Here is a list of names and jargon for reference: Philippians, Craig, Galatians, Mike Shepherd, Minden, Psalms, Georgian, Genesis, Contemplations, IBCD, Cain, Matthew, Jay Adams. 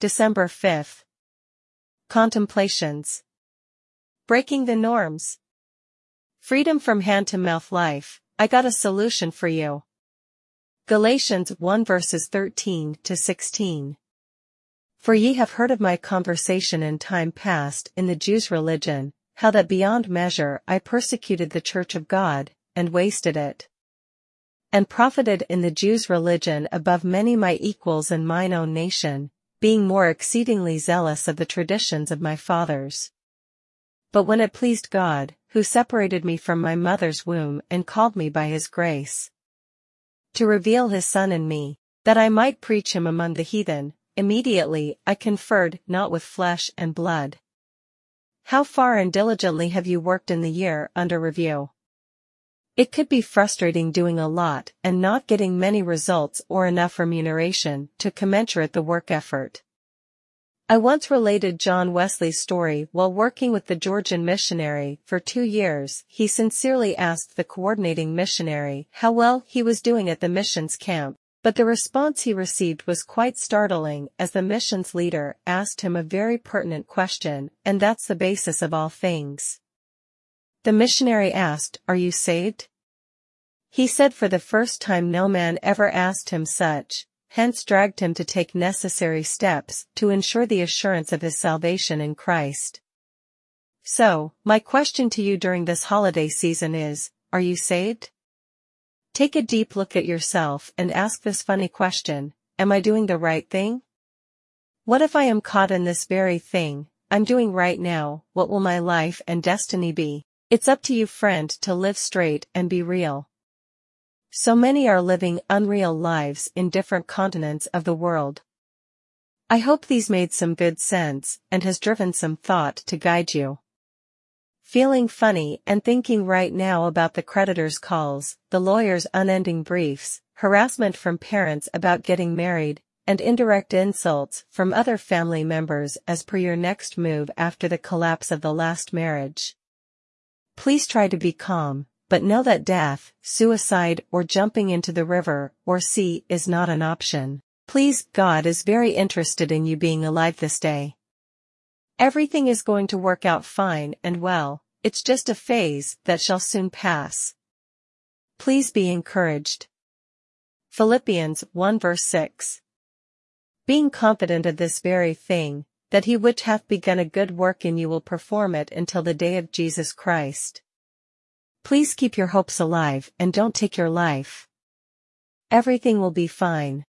December 5th. Contemplations. Breaking the norms. Freedom from hand-to-mouth life, I got a solution for you. Galatians 1 verses 13 to 16. For ye have heard of my conversation in time past in the Jews' religion, how that beyond measure I persecuted the church of God, and wasted it, and profited in the Jews' religion above many my equals in mine own nation, being more exceedingly zealous of the traditions of my fathers. But when it pleased God, who separated me from my mother's womb and called me by his grace, to reveal his Son in me, that I might preach him among the heathen, immediately I conferred not with flesh and blood. How far and diligently have you worked in the year under review? It could be frustrating doing a lot and not getting many results or enough remuneration to commensurate the work effort. I once related John Wesley's story while working with the Georgian missionary for 2 years. He sincerely asked the coordinating missionary how well he was doing at the missions camp, but the response he received was quite startling as the missions leader asked him a very pertinent question, and that's the basis of all things. The missionary asked, "Are you saved?" He said for the first time no man ever asked him such, hence dragged him to take necessary steps to ensure the assurance of his salvation in Christ. So, my question to you during this holiday season is, are you saved? Take a deep look at yourself and ask this funny question, am I doing the right thing? What if I am caught in this very thing I'm doing right now? What will my life and destiny be? It's up to you, friend, to live straight and be real. So many are living unreal lives in different continents of the world. I hope these made some good sense and has driven some thought to guide you. Feeling funny and thinking right now about the creditor's calls, the lawyer's unending briefs, harassment from parents about getting married, and indirect insults from other family members as per your next move after the collapse of the last marriage. Please try to be calm, but know that death, suicide, or jumping into the river or sea is not an option. Please, God is very interested in you being alive this day. Everything is going to work out fine and well, it's just a phase that shall soon pass. Please be encouraged. Philippians 1 verse 6. Being confident of this very thing, that he which hath begun a good work in you will perform it until the day of Jesus Christ. Please keep your hopes alive and don't take your life. Everything will be fine.